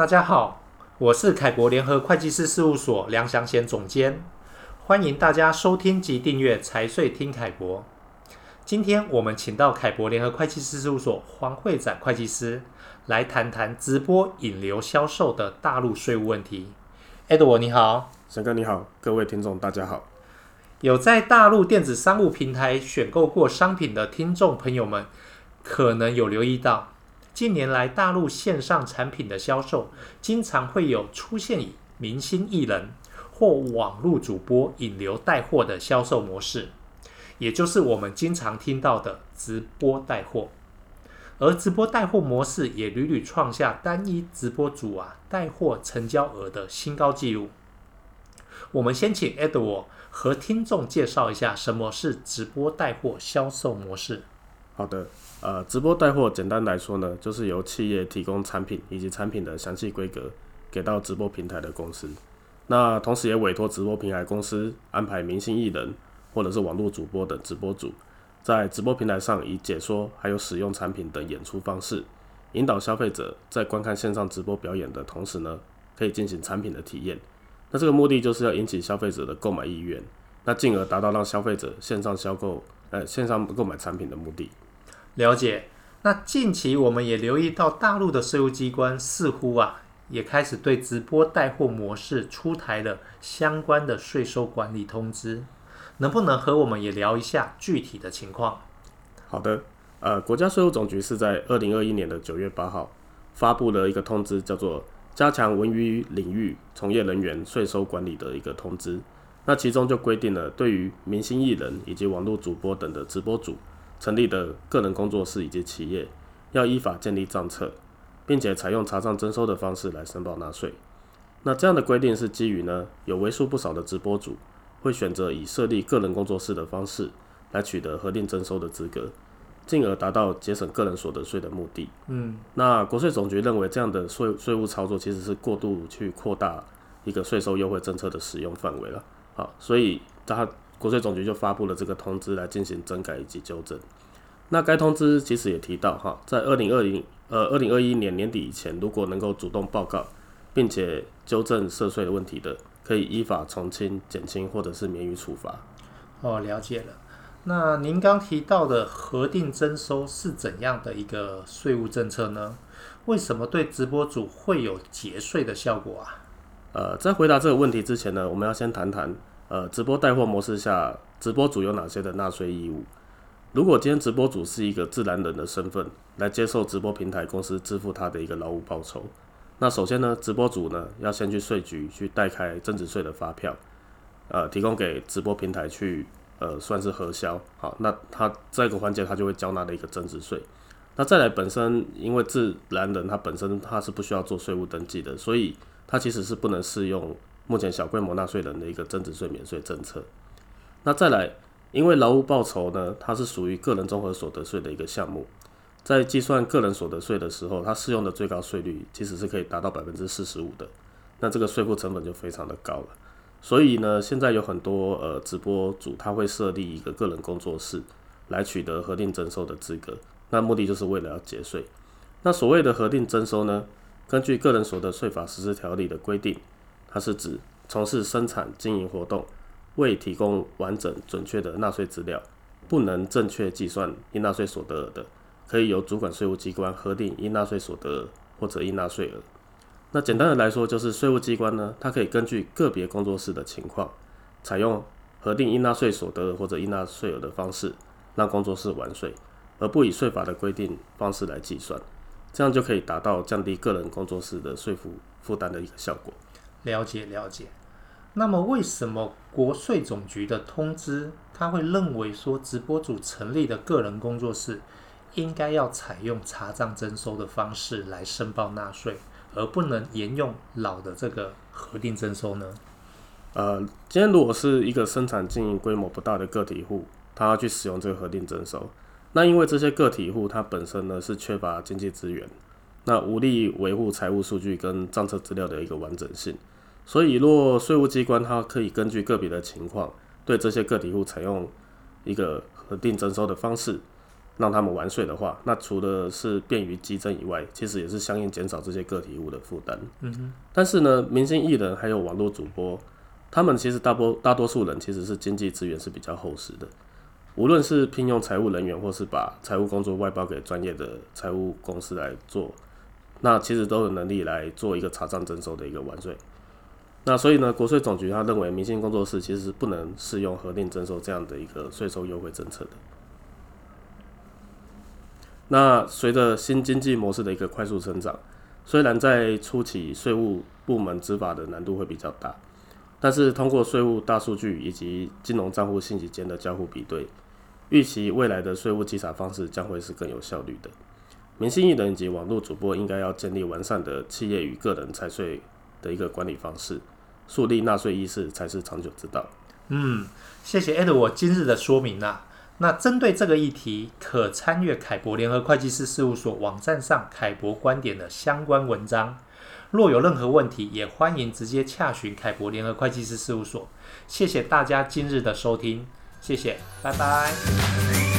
大家好，我是凯博联合会计师事务所梁祥贤总监，欢迎大家收听及订阅财税听凯博。今天我们请到凯博联合会计师事务所黄惠展会计师来谈谈直播引流销售的大陆税务问题。Edward 你好。沈哥你好，各位听众大家好。有在大陆电子商务平台选购过商品的听众朋友们可能有留意到，近年来大陆线上产品的销售经常会有出现以明星艺人或网络主播引流带货的销售模式，也就是我们经常听到的直播带货。而直播带货模式也屡屡创下单一直播主带货成交额的新高纪录。我们先请 Edward 和听众介绍一下什么是直播带货销售模式。好的，直播带货简单来说呢，就是由企业提供产品以及产品的详细规格给到直播平台的公司，那同时也委托直播平台公司安排明星艺人或者是网络主播等直播主在直播平台上以解说还有使用产品等演出方式，引导消费者在观看线上直播表演的同时呢，可以进行产品的体验。那这个目的就是要引起消费者的购买意愿，那进而达到让消费者线上购买产品的目的。了解。那近期我们也留意到大陆的税务机关似乎也开始对直播带货模式出台了相关的税收管理通知，能不能和我们也聊一下具体的情况？好的，国家税务总局是在2021年的9月8号发布了一个通知，叫做加强文娱领域从业人员税收管理的一个通知。那其中就规定了对于明星艺人以及网络主播等的直播主成立的个人工作室以及企业，要依法建立账册，并且采用查账征收的方式来申报纳税。那这样的规定是基于呢，有为数不少的直播主会选择以设立个人工作室的方式来取得核定征收的资格，进而达到节省个人所得税的目的。那国税总局认为这样的税务操作其实是过度去扩大一个税收优惠政策的使用范围了。好，所以国税总局就发布了这个通知来进行整改以及纠正。那该通知其实也提到在2021年年底以前，如果能够主动报告并且纠正涉税问题的，可以依法从轻、减轻或者是免于处罚。了解了。那您刚提到的核定征收是怎样的一个税务政策呢？为什么对直播主会有节税的效果？在回答这个问题之前呢，我们要先谈谈直播带货模式下直播主有哪些的纳税义务。如果今天直播主是一个自然人的身份来接受直播平台公司支付他的一个劳务报酬，那首先呢，直播主呢要先去税局去代开增值税的发票，提供给直播平台去算是核销。好，那他这个环节他就会缴纳的一个增值税。那再来本身因为自然人他本身他是不需要做税务登记的，所以他其实是不能适用目前小规模纳税人的一个增值税免税政策。那再来，因为劳务报酬呢，它是属于个人综合所得税的一个项目，在计算个人所得税的时候，它适用的最高税率其实是可以达到 45% 的，那这个税负成本就非常的高了。所以呢，现在有很多直播主他会设立一个个人工作室来取得核定征收的资格，那目的就是为了要节税。那所谓的核定征收呢，根据个人所得税法实施条例的规定，它是指从事生产经营活动未提供完整准确的纳税资料，不能正确计算应纳税所得额的，可以由主管税务机关核定应纳税所得额或者应纳税额。那简单的来说，就是税务机关呢，它可以根据个别工作室的情况，采用核定应纳税所得额或者应纳税额的方式让工作室完税，而不以税法的规定方式来计算，这样就可以达到降低个人工作室的税负负担的一个效果。了解了解。那么为什么国税总局的通知他会认为说直播主成立的个人工作室应该要采用查账征收的方式来申报纳税，而不能沿用老的这个核定征收呢？今天如果是一个生产经营规模不大的个体户，他要去使用这个核定征收，那因为这些个体户他本身呢是缺乏经济资源，那无力维护财务数据跟账册资料的一个完整性，所以若税务机关它可以根据个别的情况对这些个体户采用一个核定征收的方式，让他们完税的话，那除了是便于激增以外，其实也是相应减少这些个体户的负担。但是呢，明星艺人还有网络主播，他们其实大多数人其实是经济资源是比较厚实的，无论是聘用财务人员，或是把财务工作外包给专业的财务公司来做，那其实都有能力来做一个查账征收的一个完税。那所以呢，国税总局他认为明星工作室其实是不能适用核定征收这样的一个税收优惠政策的。那随着新经济模式的一个快速成长，虽然在初期税务部门执法的难度会比较大，但是通过税务大数据以及金融账户信息间的交互比对，预期未来的税务稽查方式将会是更有效率的。明星艺人以及网络主播应该要建立完善的企业与个人财税的一个管理方式，树立纳税意识才是长久之道。谢谢 Edward 今日的说明啊。那针对这个议题，可参阅凯博联合会计师事务所网站上凯博观点的相关文章。若有任何问题，也欢迎直接洽询凯博联合会计师事务所。谢谢大家今日的收听，谢谢，拜拜。